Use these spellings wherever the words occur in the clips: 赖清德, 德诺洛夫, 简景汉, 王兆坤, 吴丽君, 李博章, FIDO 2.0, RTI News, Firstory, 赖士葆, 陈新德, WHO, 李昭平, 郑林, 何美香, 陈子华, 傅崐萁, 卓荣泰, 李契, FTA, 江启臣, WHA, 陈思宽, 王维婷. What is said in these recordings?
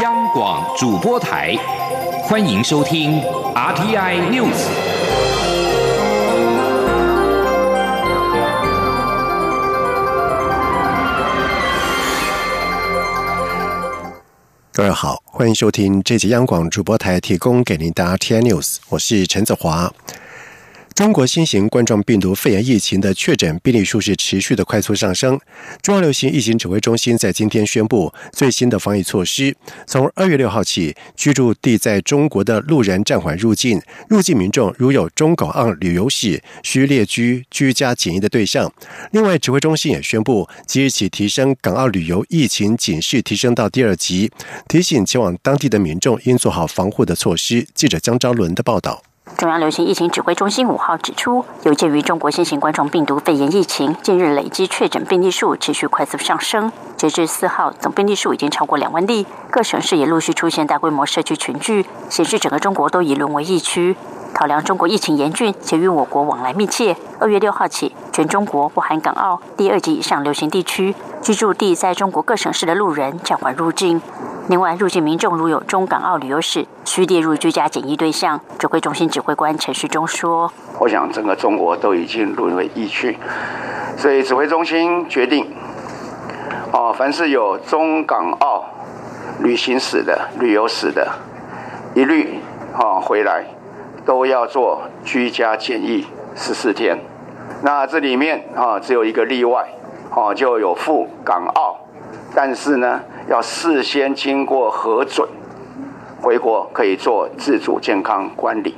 央广主播台，欢迎收听 RTI News。各位好，欢迎收听这集央广主播台提供给您的 RTI News， 我是陈子华。中国新型冠状病毒肺炎疫情的确诊病例数是持续的快速上升。中央流行疫情指挥中心在今天宣布最新的防疫措施，从2月6号起，居住地在中国的路人暂缓入境，入境民众如有中港澳旅游史，需列居居家检疫的对象。另外，指挥中心也宣布即日起提升港澳旅游疫情警示提升到第二级，提醒前往当地的民众应做好防护的措施。记者江昭伦的报道。中央流行疫情指挥中心5号指出，有鉴于中国新型冠状病毒肺炎疫情近日累积确诊病例数持续快速上升，截至4号总病例数已经超过2万例，各省市也陆续出现大规模社区群聚，显示整个中国都已沦为疫区。考量中国疫情严峻且与我国往来密切，2月6号起，全中国不含港澳第二级以上流行地区居住地在中国各省市的路人暂缓入境。另外，入境民众如有中港澳旅游史，需列入居家检疫对象。指挥中心指挥官陈时中说：“我想整个中国都已经沦为疫区，所以指挥中心决定，凡是有中港澳旅行史的、旅游史的，一律回来都要做居家检疫14天。那这里面只有一个例外，就有赴港澳。”但是呢，要事先经过核准，回国可以做自主健康管理。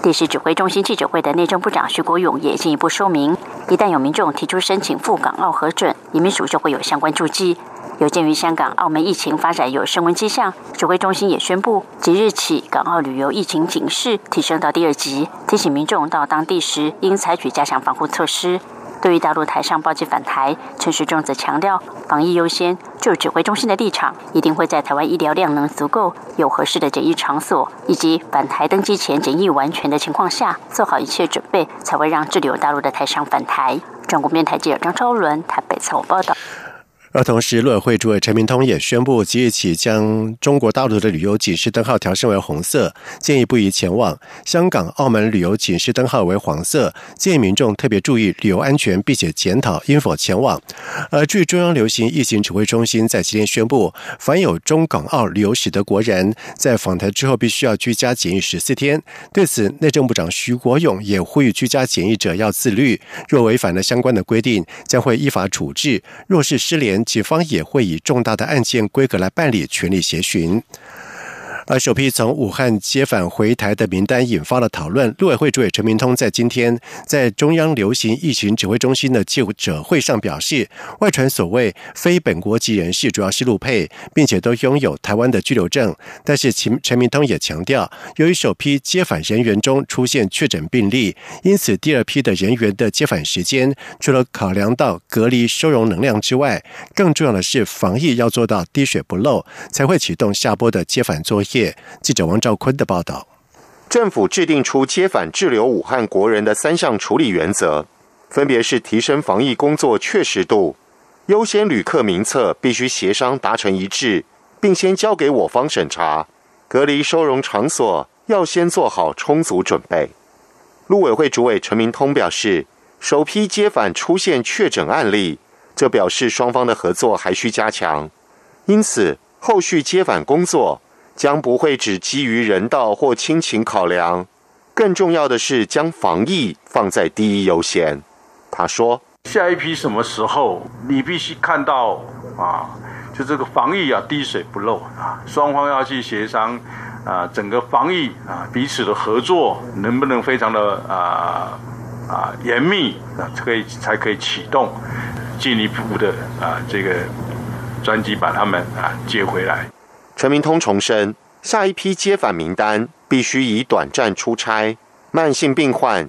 第10指挥中心记者会的内政部长徐国勇也进一步说明，一旦有民众提出申请赴港澳核准，移民署就会有相关注记。有鉴于香港、澳门疫情发展有升温迹象，指挥中心也宣布，即日起港澳旅游疫情警示提升到第二级，提醒民众到当地时应采取加强防护措施。对于大陆台上报机返台，陈时中则强调，防疫优先，就指挥中心的立场，一定会在台湾医疗量能足够、有合适的检疫场所，以及返台登机前检疫完全的情况下，做好一切准备，才会让滞留大陆的台商返台。中国电台记者张超伦台北采报道。而同时，陆委会主委陈明通也宣布，即日起将中国大陆的旅游警示灯号调升为红色，建议不宜前往；香港、澳门旅游警示灯号为黄色，建议民众特别注意旅游安全，并且检讨应否前往。而据中央流行疫情指挥中心在今天宣布，凡有中港澳旅游史的国人，在访台之后必须要居家检疫14天。对此，内政部长徐国勇也呼吁居家检疫者要自律，若违反了相关的规定，将会依法处置；若是失联，警方也会以重大的案件规格来办理，全力协寻。而首批从武汉接返回台的名单引发了讨论。陆委会主委陈明通在今天在中央流行疫情指挥中心的记者会上表示，外传所谓非本国籍人士主要是陆配，并且都拥有台湾的居留证。但是陈明通也强调，由于首批接返人员中出现确诊病例，因此第二批的人员的接返时间，除了考量到隔离收容能量之外，更重要的是防疫要做到滴水不漏，才会启动下波的接返作业。记者王兆坤的报道。政府制定出接返滞留武汉国人的3项处理原则，分别是提升防疫工作确实度，优先旅客名册必须协商达成一致，并先交给我方审查，隔离收容场所要先做好充足准备。陆委会主委陈明通表示，首批接返出现确诊案例，这表示双方的合作还需加强，因此后续接返工作将不会只基于人道或亲情考量，更重要的是将防疫放在第一优先。他说，下一批什么时候，你必须看到就这个防疫滴水不漏双方要去协商整个防疫彼此的合作能不能非常的严密才可以启动进一步的这个专机把他们接回来。陈明通重申，下一批接返名单必须以短暂出差、慢性病患、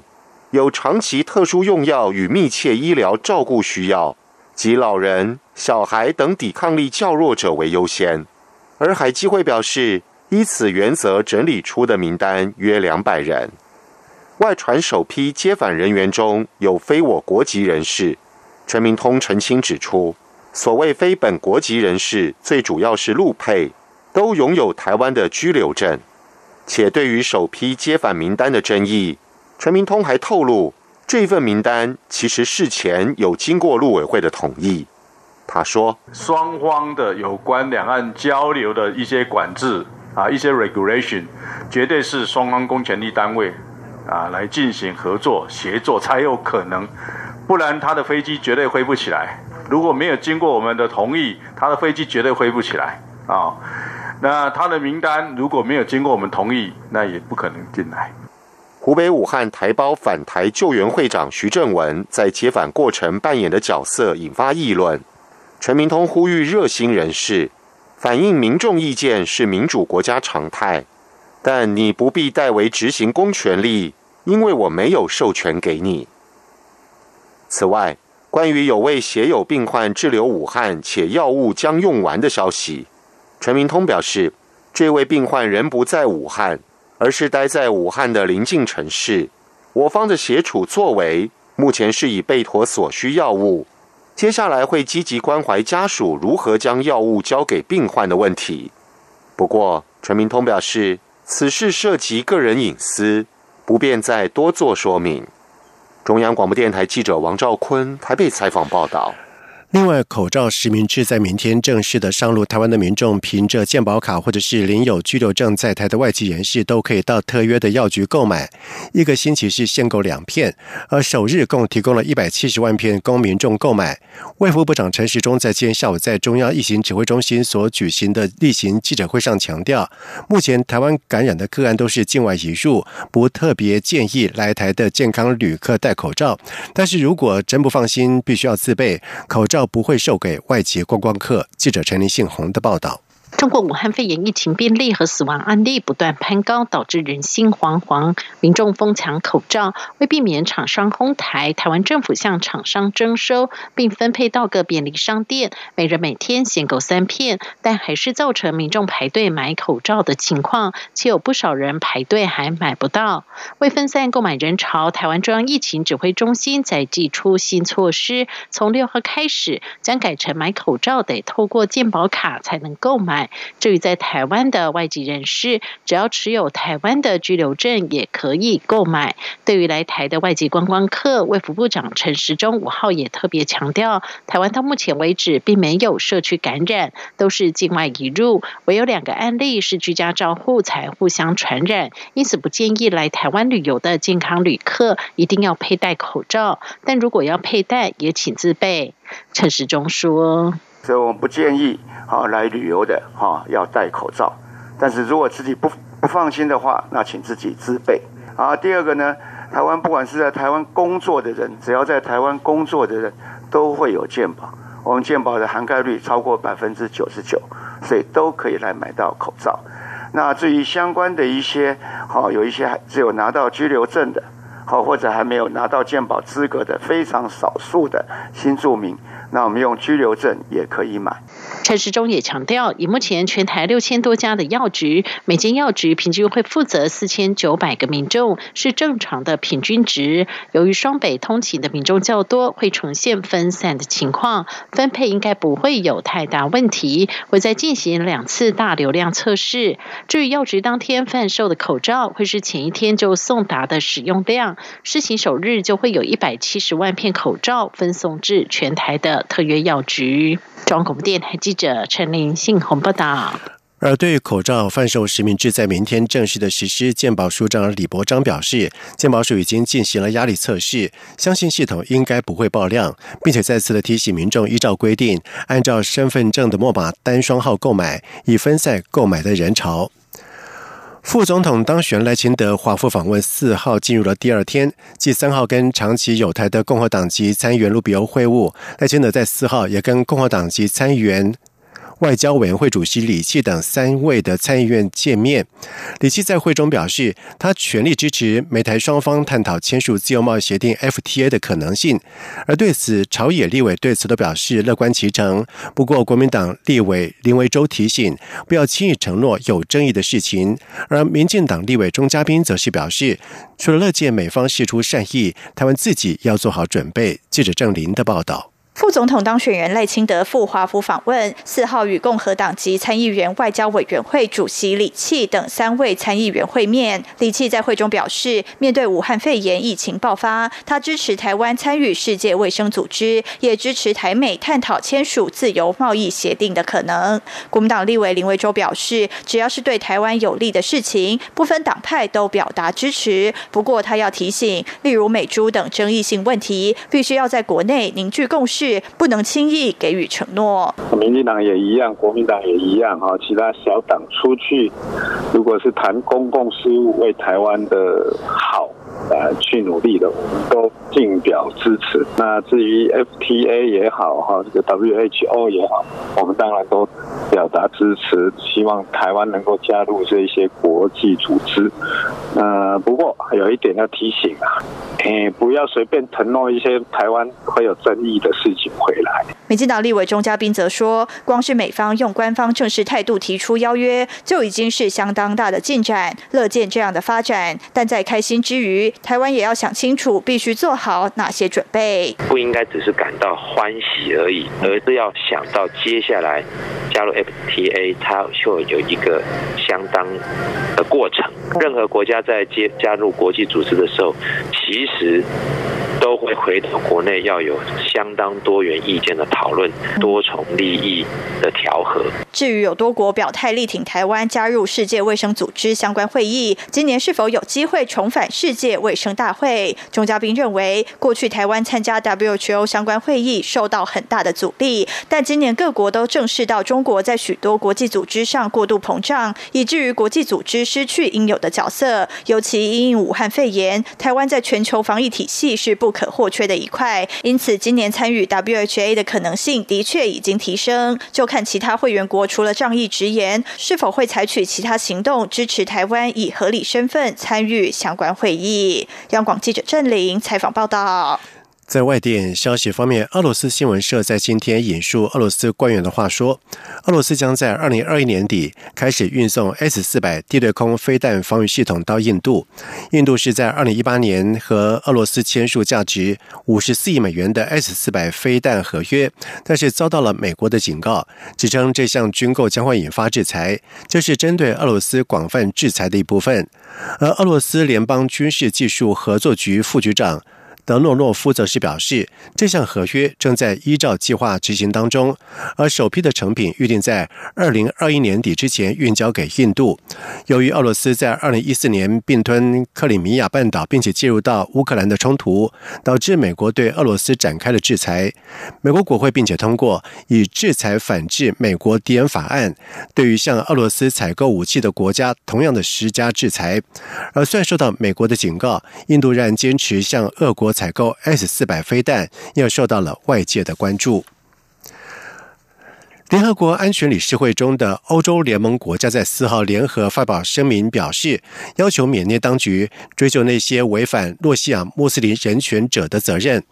有长期特殊用药与密切医疗照顾需要及老人、小孩等抵抗力较弱者为优先。而海基会表示，依此原则整理出的名单约200人。外传首批接返人员中有非我国籍人士，陈明通澄清指出，所谓非本国籍人士最主要是陆配。都拥有台湾的居留证，且对于首批接返名单的争议，陈明通还透露，这份名单其实事前有经过陆委会的同意。他说，双方的有关两岸交流的一些管制啊，一些 regulation， 绝对是双方公权力单位啊来进行合作协作才有可能，不然他的飞机绝对飞不起来。如果没有经过我们的同意，他的飞机绝对飞不起来啊。那他的名单如果没有经过我们同意，那也不可能进来。湖北武汉台胞返台救援会长徐正文在接返过程扮演的角色引发议论。陈明通呼吁热心人士反映民众意见是民主国家常态，但你不必代为执行公权力，因为我没有授权给你。此外，关于有位血友病患滞留武汉且药物将用完的消息，陈明通表示，这位病患人不在武汉，而是待在武汉的邻近城市，我方的协处作为目前是以备妥所需药物，接下来会积极关怀家属如何将药物交给病患的问题。不过，陈明通表示，此事涉及个人隐私，不便再多做说明。中央广播电台记者王兆坤台北采访报道。另外，口罩实名制在明天正式的上路，台湾的民众凭着健保卡或者是领有居留证在台的外籍人士都可以到特约的药局购买，一个星期是限购2片，而首日共提供了170万片供民众购买。卫福部长陈时中在今天下午在中央疫情指挥中心所举行的例行记者会上强调，目前台湾感染的个案都是境外移入，不特别建议来台的健康旅客戴口罩，但是如果真不放心必须要自备，口罩不会售给外籍观光客。记者陈林信宏的报道。中国武汉肺炎疫情病例和死亡案例不断攀高，导致人心惶惶，民众疯抢口罩。为避免厂商哄抬，台湾政府向厂商征收，并分配到各便利商店，每人每天限购3片，但还是造成民众排队买口罩的情况，且有不少人排队还买不到。为分散购买人潮，台湾中央疫情指挥中心在祭出新措施，从6号开始将改成买口罩得透过健保卡才能购买。至于在台湾的外籍人士，只要持有台湾的居留证也可以购买。对于来台的外籍观光客，卫福部长陈时中5号也特别强调，台湾到目前为止并没有社区感染，都是境外移入，唯有2个案例是居家照护才互相传染，因此不建议来台湾旅游的健康旅客一定要佩戴口罩，但如果要佩戴也请自备。陈时中说，所以我们不建议来旅游的要戴口罩，但是如果自己不放心的话，那请自己自备。啊，第二个呢，台湾不管是在台湾工作的人，只要在台湾工作的人都会有健保，我们健保的涵盖率超过99%，所以都可以来买到口罩。那至于相关的一些有一些只有拿到居留证的，或者还没有拿到健保资格的非常少数的新住民，那我们用居留证也可以买。陈时中也强调，以目前全台6000多家的药局，每间药局平均会负责4900个民众，是正常的平均值。由于双北通勤的民众较多，会呈现分散的情况，分配应该不会有太大问题，会再进行2次大流量测试。至于药局当天贩售的口罩，会是前一天就送达的使用量，施行首日就会有170万片口罩分送至全台的特约药局。中央广播电台记者陈林信宏报道。而对口罩贩售实名制在明天正式的实施，健保署长李博章表示，健保署已经进行了压力测试，相信系统应该不会爆量，并且再次的提醒民众依照规定，按照身份证的末码单双号购买，以分散购买的人潮。副总统当选赖清德华府访问4号进入了第2天，继3号跟长期友台的共和党籍参议员卢比欧会晤，赖清德在4号也跟共和党籍参议员外交委员会主席李契等3位的参议院见面。李契在会中表示，他全力支持美台双方探讨签署自由贸易协定 FTA 的可能性，而对此朝野立委对此都表示乐观其成。不过国民党立委林维洲提醒，不要轻易承诺有争议的事情，而民进党立委钟嘉宾则是表示，除了乐见美方释出善意，台湾自己要做好准备。记者郑林的报道。副总统当选人赖清德赴华府访问，4号与共和党籍参议员外交委员会主席李契等3位参议员会面。李契在会中表示，面对武汉肺炎疫情爆发，他支持台湾参与世界卫生组织，也支持台美探讨签署自由贸易协定的可能。国民党立委林维洲表示，只要是对台湾有利的事情，不分党派都表达支持。不过，他要提醒，例如美猪等争议性问题，必须要在国内凝聚共识。不能轻易给予承诺。民进党也一样，国民党也一样，其他小党出去，如果是谈公共事务，为台湾的好去努力的，我们都尽表支持。那至于 FTA 也好，这个 WHO 也好，我们当然都表达支持，希望台湾能够加入这些国际组织。不过有一点要提醒不要随便承诺一些台湾会有争议的事情回来。民进党立委钟嘉宾则说，光是美方用官方正式态度提出邀约，就已经是相当大的进展，乐见这样的发展。但在开心之余，台湾也要想清楚，必须做好哪些准备。不应该只是感到欢喜而已，而是要想到接下来加入 FTA， 它就有一个相当的过程。任何国家在加入国际组织的时候，其实都会回到国内，要有相当多元意见的讨论，多重利益的调和。至于有多国表态力挺台湾加入世界卫生组织相关会议，今年是否有机会重返世界卫生大会？钟嘉宾认为，过去台湾参加 WHO 相关会议受到很大的阻力，但今年各国都正视到中国在许多国际组织上过度膨胀，以至于国际组织失去应有的角色。尤其因应武汉肺炎，台湾在全球防疫体系是不可或缺的一块，因此今年参与 WHA 的可能性的确已经提升，就看其他会员国除了仗义直言，是否会采取其他行动支持台湾以合理身份参与相关会议。央广记者郑玲采访报道。在外电消息方面，俄罗斯新闻社在今天引述俄罗斯官员的话说，俄罗斯将在2021年底开始运送 S-400 地对空飞弹防御系统到印度。印度是在2018年和俄罗斯签署价值54亿美元的 S-400 飞弹合约，但是遭到了美国的警告，指称这项军购将会引发制裁，这是针对俄罗斯广泛制裁的一部分。而俄罗斯联邦军事技术合作局副局长德诺洛夫则是表示，这项合约正在依照计划执行当中，而首批的成品预定在2021年底之前运交给印度。由于俄罗斯在2014年并吞克里米亚半岛，并且介入到乌克兰的冲突，导致美国对俄罗斯展开了制裁。美国国会并且通过以制裁反制美国敌人法案，对于向俄罗斯采购武器的国家同样的10加制裁。而虽然受到美国的警告，印度仍然坚持向俄国采购 S-400 飞弹，又受到了外界的关注。联合国安全理事会中的欧洲联盟国家在4号联合发表声明，表示要求缅甸当局追究那些违反洛西亚穆斯林人权者的责任。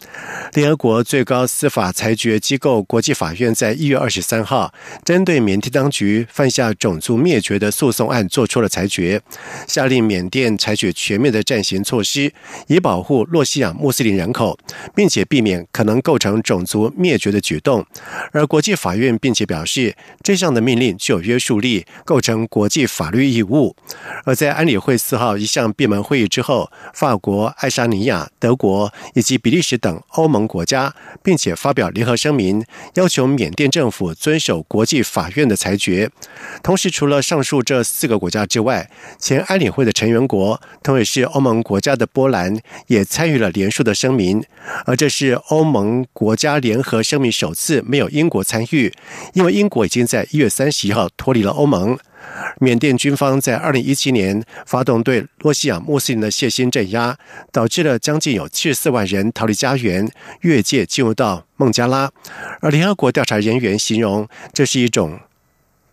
联合国最高司法裁决机构国际法院在1月23号针对缅甸当局犯下种族灭绝的诉讼案作出了裁决，下令缅甸采取全面的暂行措施，以保护洛西亚穆斯林人口，并且避免可能构成种族灭绝的举动。而国际法院并且表示，这项的命令具有约束力，构成国际法律义务。而在安理会4号一项闭门会议之后，法国、爱沙尼亚、德国以及比利时等欧盟国家并且发表联合声明，要求缅甸政府遵守国际法院的裁决。同时，除了上述这4个国家之外，前安理会的成员国同也是欧盟国家的波兰也参与了联署的声明，而这是欧盟国家联合声明首次没有英国参与，因为英国已经在1月31号脱离了欧盟。缅甸军方在2017年发动对洛西亚穆斯林的血腥镇压，导致了将近有74万人逃离家园，越界进入到孟加拉。而联合国调查人员形容这是一种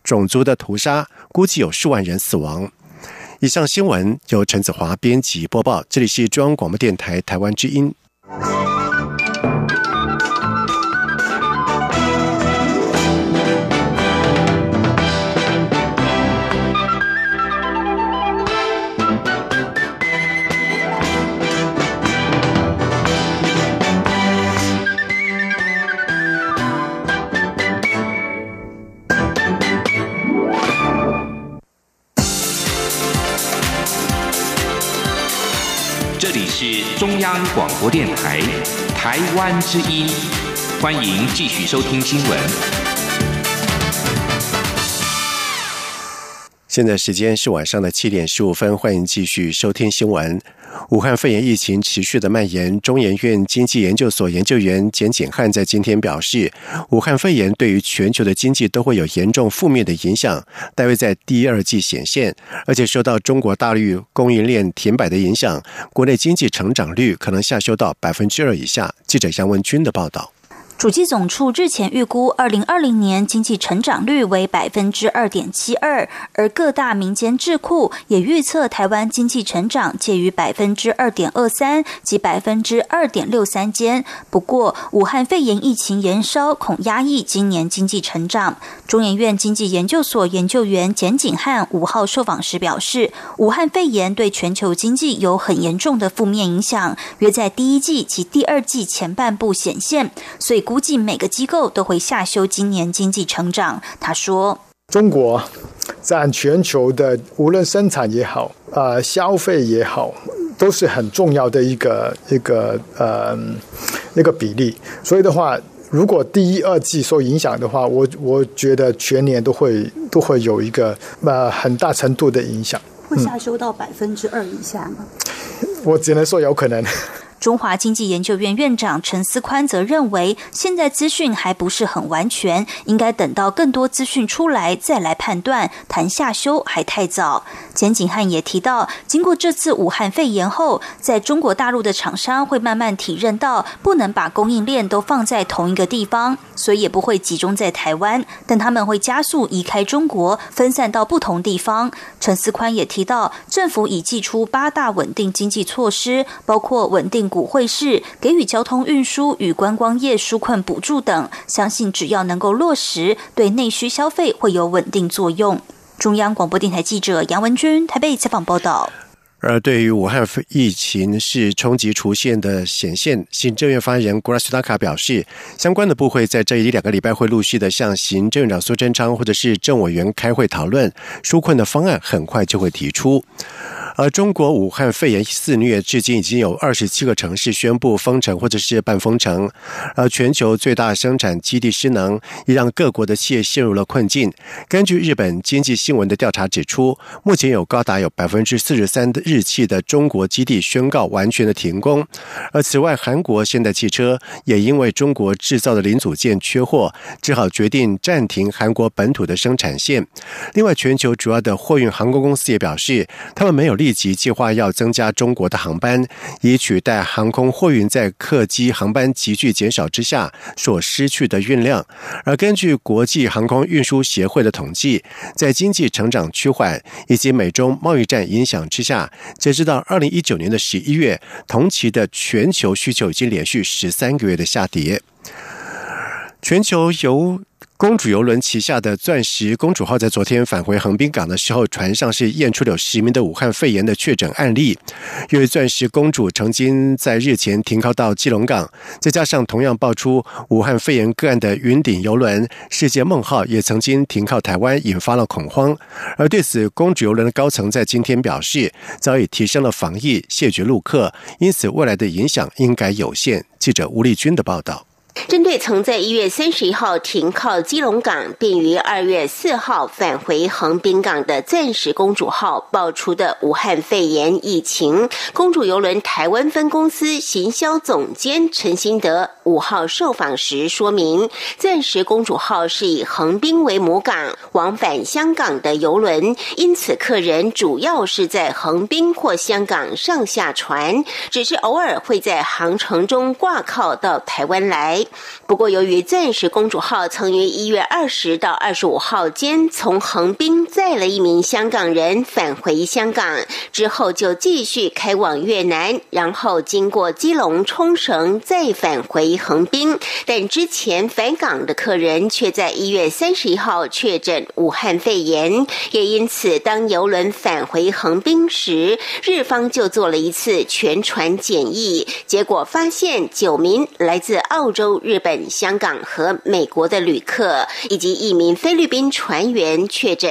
种族的屠杀，估计有数万人死亡。以上新闻由陈子华编辑播报，这里是中央广播电台台湾之音。是中央广播电台台湾之音，欢迎继续收听新闻。现在时间是晚上的7:15，欢迎继续收听新闻。武汉肺炎疫情持续的蔓延，中研院经济研究所研究员简景汉在今天表示，武汉肺炎对于全球的经济都会有严重负面的影响，大约在第二季显现，而且受到中国大陆供应链停摆的影响，国内经济成长率可能下修到2%以下。记者杨文君的报道。主计总处日前预估2020年经济成长率为 2.72%， 而各大民间智库也预测台湾经济成长介于 2.23% 及 2.63% 间。不过武汉肺炎疫情延烧恐压抑今年经济成长。中研院经济研究所研究员简景汉5号受访时表示，武汉肺炎对全球经济有很严重的负面影响，约在第一季及第二季前半部显现，所以估计每个机构都会下修今年经济成长。他说，中国占全球的无论生产也好、消费也好，都是很重要的一个比例，所以的话，如果第一二季受影响的话，我觉得全年都会有一个很大程度的影响，会下修到2%以下吗？我只能说有可能。中华经济研究院院长陈思宽则认为，现在资讯还不是很完全，应该等到更多资讯出来再来判断，谈下修还太早。简景汉也提到，经过这次武汉肺炎后，在中国大陆的厂商会慢慢体认到不能把供应链都放在同一个地方，所以也不会集中在台湾，但他们会加速移开中国，分散到不同地方。陈思宽也提到，政府已祭出8大稳定经济措施，包括稳定股汇市、给予交通运输与观光业纾困补助等，相信只要能够落实，对内需消费会有稳定作用。中央广播电台记者杨文君台北采访报道。而对于武汉疫情是冲击出现的显现，行政院发言人古拉斯达卡表示，相关的部会在这1-2个礼拜会陆续的向行政院长苏贞昌或者是政委员开会讨论，纾困的方案很快就会提出。而中国武汉肺炎肆虐至今已经有27个城市宣布封城或者是半封城，而全球最大生产基地失能也让各国的企业陷入了困境。根据日本经济新闻的调查指出，目前有高达有 43% 的日企的中国基地宣告完全的停工。而此外，韩国现代汽车也因为中国制造的零组件缺货，只好决定暂停韩国本土的生产线。另外，全球主要的货运航空公司也表示，他们没有立即计划要增加中国的航班，以取代航空货运在客机航班急剧减少之下所失去的运量。而根据国际航空运输协会的统计，在经济成长趋缓以及美中贸易战影响之下，截至到2019年的11月，同期的全球需求已经连续13个月的下跌。全球由公主邮轮旗下的钻石公主号在昨天返回横滨港的时候，船上是验出了有10名的武汉肺炎的确诊案例。因为钻石公主曾经在日前停靠到基隆港，再加上同样爆出武汉肺炎个案的云顶邮轮世界梦号也曾经停靠台湾，引发了恐慌。而对此，公主邮轮的高层在今天表示，早已提升了防疫，谢绝陆客，因此未来的影响应该有限。记者吴丽君的报道。针对曾在1月31号停靠基隆港并于2月4号返回横滨港的钻石公主号爆出的武汉肺炎疫情，公主邮轮台湾分公司行销总监陈新德5号受访时说明，钻石公主号是以横滨为母港往返香港的邮轮，因此客人主要是在横滨或香港上下船，只是偶尔会在航程中挂靠到台湾来。不过，由于钻石公主号曾于1月20到25号间从横滨载了1名香港人返回香港，之后就继续开往越南，然后经过基隆、冲绳再返回横滨，但之前返港的客人却在1月31号确诊武汉肺炎，也因此当邮轮返回横滨时，日方就做了一次全船检疫，结果发现9名来自澳洲、日本、香港和美国的旅客，以及1名菲律宾船员确诊。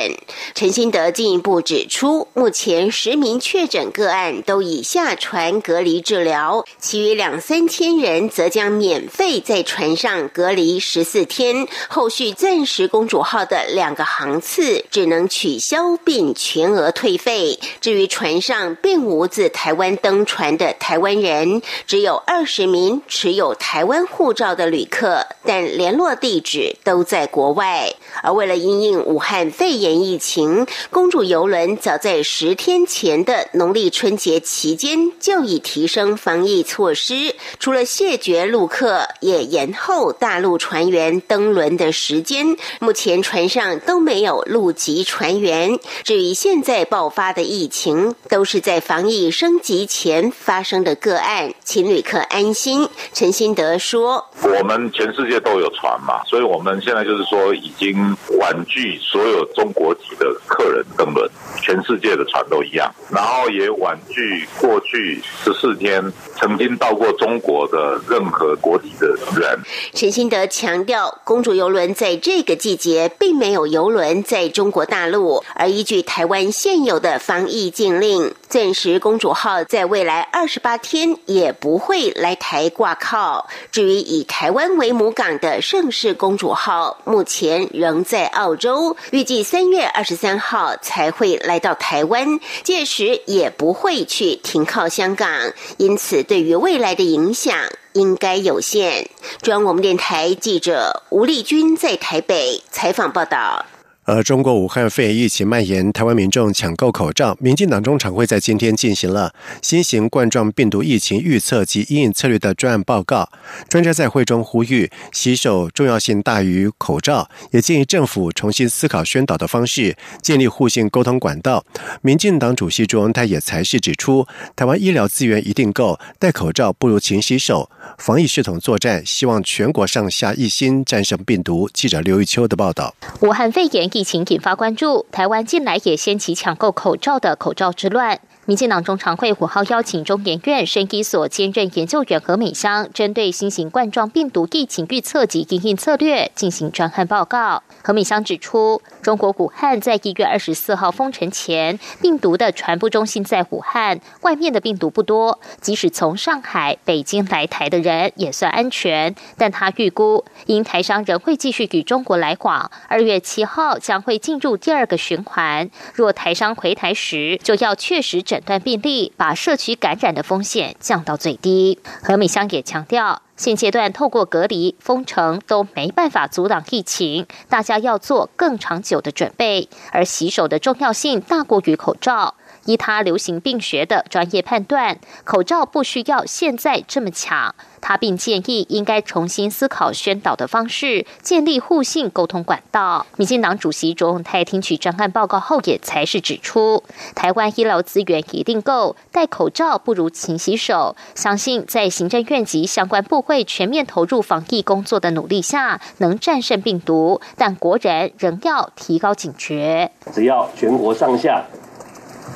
陈新德进一步指出，目前10名确诊个案都已下船隔离治疗，其余2-3千人则将免费在船上隔离14天，后续暂时公主号的2个航次只能取消并全额退费。至于船上并无自台湾登船的台湾人，只有20名持有台湾护照的旅客，但联络地址都在国外。而为了因应武汉肺炎疫情，公主邮轮早在10天前的农历春节期间就已提升防疫措施，除了谢绝陆客，也延后大陆船员登轮的时间。目前船上都没有陆籍船员。至于现在爆发的疫情，都是在防疫升级前发生的个案，请旅客安心。陈新德说，我们全世界都有船嘛，所以我们现在就是说已经婉拒所有中国籍的客人登轮，全世界的船都一样，然后也婉拒过去14天曾经到过中国的任何国籍的人。陈新德强调，公主邮轮在这个季节并没有邮轮在中国大陆，而依据台湾现有的防疫禁令，暂时公主号在未来28天也不会来台挂靠。至于以台湾为母港的盛世公主号，目前仍在澳洲，预计3月23号才会来到台湾，届时也不会去停靠香港，因此对于未来的影响应该有限。中央广播电台记者吴丽君在台北采访报道。而中国武汉肺炎疫情蔓延，台湾民众抢购口罩。民进党中常会在今天进行了新型冠状病毒疫情预测及因应策略的专案报告。专家在会中呼吁，洗手重要性大于口罩，也建议政府重新思考宣导的方式，建立互信沟通管道。民进党主席卓荣泰也才是指出，台湾医疗资源一定够，戴口罩不如勤洗手，防疫系统作战，希望全国上下一心战胜病毒。记者刘玉秋的报道。武汉肺炎疫情引发关注，台湾近来也掀起抢购口罩的口罩之乱。民进党中常会5号邀请中研院生医所兼任研究员何美香，针对新型冠状病毒疫情预测及因应策略进行专案报告。何美香指出，中国武汉在1月24号封城前，病毒的传播中心在武汉，外面的病毒不多，即使从上海、北京来台的人也算安全。但他预估，因台商仍会继续与中国来往，2月7号将会进入第2个循环。若台商回台时，就要确实诊断病例，把社区感染的风险降到最低。何美香也强调，现阶段透过隔离、封城都没办法阻挡疫情，大家要做更长久的准备，而洗手的重要性大过于口罩。依他流行病学的专业判断，口罩不需要现在这么抢。他并建议应该重新思考宣导的方式，建立互信沟通管道。民进党主席卓荣泰听取专案报告后也才是指出，台湾医疗资源一定够，戴口罩不如勤洗手。相信在行政院及相关部会全面投入防疫工作的努力下，能战胜病毒，但国人仍要提高警觉。只要全国上下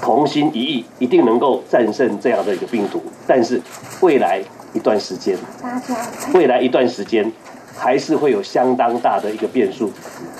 同心一意，一定能够战胜这样的一个病毒。但是未来一段时间还是会有相当大的一个变数，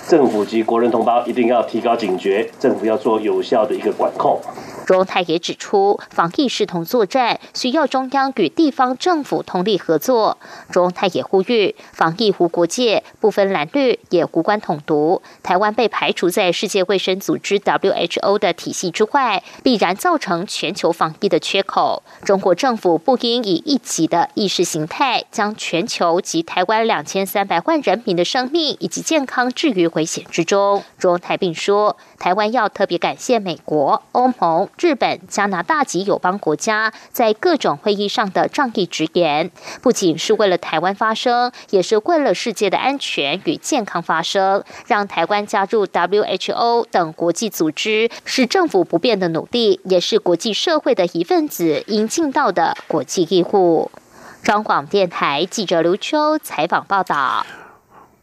政府及国人同胞一定要提高警觉，政府要做有效的一个管控。卓荣泰也指出，防疫视同作战，需要中央与地方政府通力合作。卓荣泰也呼吁，防疫无国界，不分蓝绿，也无关统独。台湾被排除在世界卫生组织 WHO 的体系之外，必然造成全球防疫的缺口。中国政府不应以一己的意识形态，将全球及台湾2300万人民的生命以及健康置于危险之中。卓荣泰并说，台湾要特别感谢美国、欧盟、日本、加拿大及友邦国家在各种会议上的仗义直言，不仅是为了台湾发声，也是为了世界的安全与健康发声。让台湾加入 WHO 等国际组织，是政府不变的努力，也是国际社会的一份子应尽到的国际义务。中广电台记者刘秋采访报道。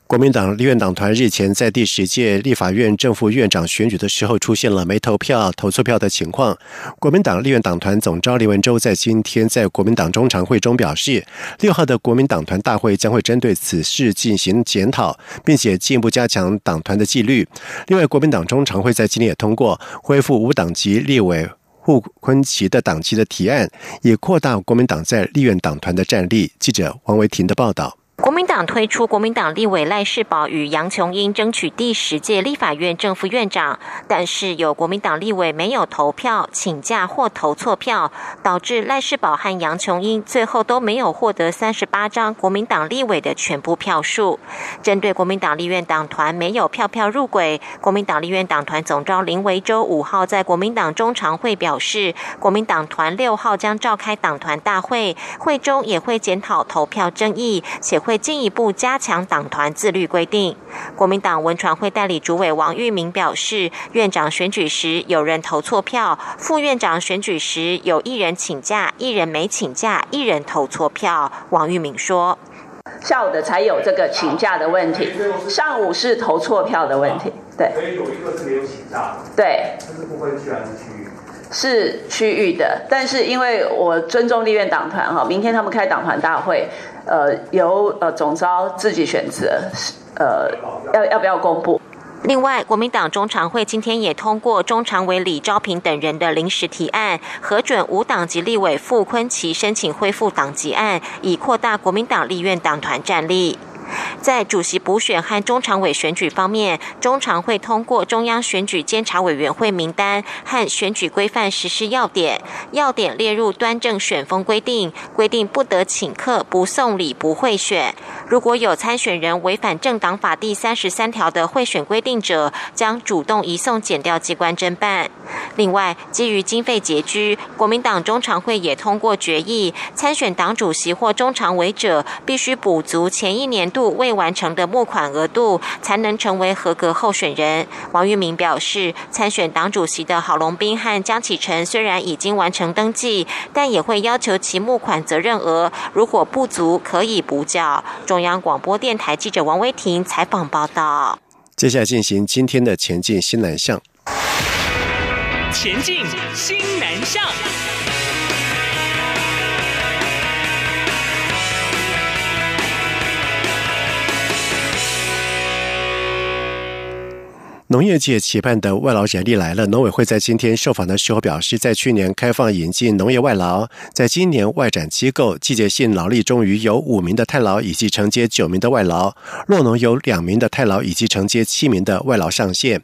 国民党立院党团日前在第10届立法院正副院长选举的时候出现了没投票、投错票的情况。国民党立院党团总召李文洲在今天在国民党中常会中表示，6号的国民党团大会将会针对此事进行检讨，并且进一步加强党团的纪律。另外，国民党中常会在今天也通过恢复无党籍立委傅崐萁的党籍的提案，以扩大国民党在立院党团的战力。记者王维婷的报道。国民党推出国民党立委赖士葆与杨琼英争取第10届立法院正副院长，但是有国民党立委没有投票、请假或投错票，导致赖士葆和杨琼英最后都没有获得38张国民党立委的全部票数。针对国民党立院党团没有票入轨，国民党立院党团总召林维洲5号在国民党中常会表示，国民党团6号将召开党团大会，会中也会检讨投票争议，且会进一步加强党团自律规定。国民党文传会代理主委王玉明表示，院长选举时有人投错票，副院长选举时有1人请假、1人没请假、1人投错票。王玉明说，下午的才有这个请假的问题，上午是投错票的问题。对，所以有一个是没有请假的。对，这是不会居然去是区域的，但是因为我尊重立院党团哈，明天他们开党团大会，由总召自己选择，要不要公布。另外，国民党中常会今天也通过中常委李昭平等人的临时提案，核准无党籍立委傅崐萁申请恢复党籍案，以扩大国民党立院党团战力。在主席补选和中常委选举方面，中常会通过中央选举监察委员会名单和选举规范实施要点，要点列入端正选风规定，规定不得请客、不送礼、不贿选。如果有参选人违反政党法第33条的贿选规定者，将主动移送检调机关侦办。另外，基于经费拮据，国民党中常会也通过决议，参选党主席或中常委者必须补足前一年度未完成的募款额度，才能成为合格候选人。王玉明表示，参选党主席的郝龙斌和江启臣虽然已经完成登记，但也会要求其募款责任额如果不足可以补缴。中央广播电台记者王威婷采访报道。接下来进行今天的前进新南向。前进新南向。农业界期盼的外劳人力来了，农委会在今天受访的时候表示，在去年开放引进农业外劳，在今年外展机构季节性劳力中，于有5名的泰劳以及承接9名的外劳，洛农有2名的泰劳以及承接7名的外劳上线。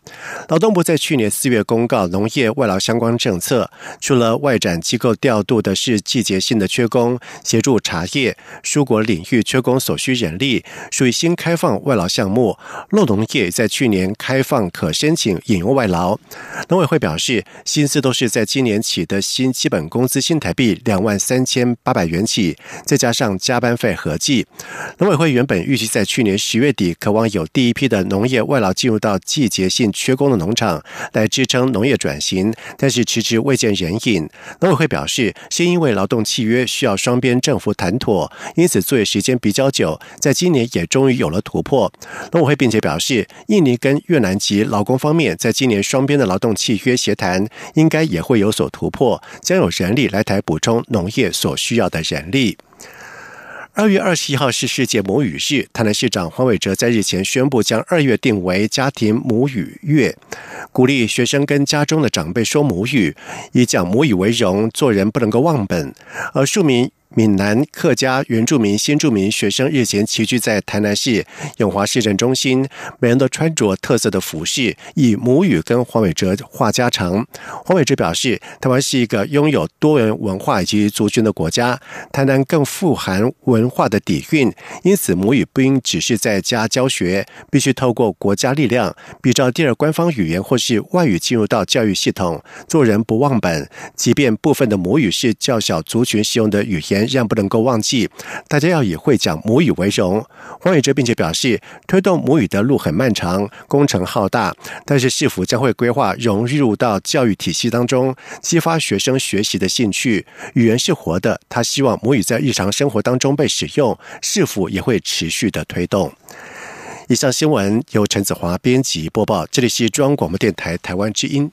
劳动部在去年4月公告农业外劳相关政策，除了外展机构调度的是季节性的缺工，协助茶叶、蔬果领域缺工所需人力，属于新开放外劳项目。洛农业在去年开放可申请引用外劳。农委会表示，薪资都是在今年起的新基本工资新台币23,800元起，再加上加班费合计。农委会原本预计在去年10月底，渴望有第一批的农业外劳进入到季节性缺工的农场，来支撑农业转型，但是迟迟未见人影。农委会表示，是因为劳动契约需要双边政府谈妥，因此作业时间比较久，在今年也终于有了突破。农委会并且表示，印尼跟越南及劳工方面，在今年双边的劳动契约协谈应该也会有所突破，将有人力来台补充农业所需要的人力。2月21号是世界母语日，台南市长黄伟哲在日前宣布将2月定为家庭母语月，鼓励学生跟家中的长辈说母语，以讲母语为荣，做人不能够忘本。而庶民闽南、客家、原住民、新住民学生日前齐聚在台南市永华市政中心，每人都穿着特色的服饰，以母语跟黄伟哲话家常。黄伟哲表示，台湾是一个拥有多元文化以及族群的国家，台南更富含文化的底蕴，因此母语不应只是在家教学，必须透过国家力量，比照第二官方语言或是外语进入到教育系统，做人不忘本。即便部分的母语是较小族群使用的语言，让不能够忘记，大家要以会讲母语为荣。黄伟哲并且表示，推动母语的路很漫长，工程浩大，但是市府将会规划融入到教育体系当中，激发学生学习的兴趣。语言是活的，他希望母语在日常生活当中被使用，市府也会持续的推动。以上新闻由陈子华编辑播报，这里是中央广播电台台湾之音。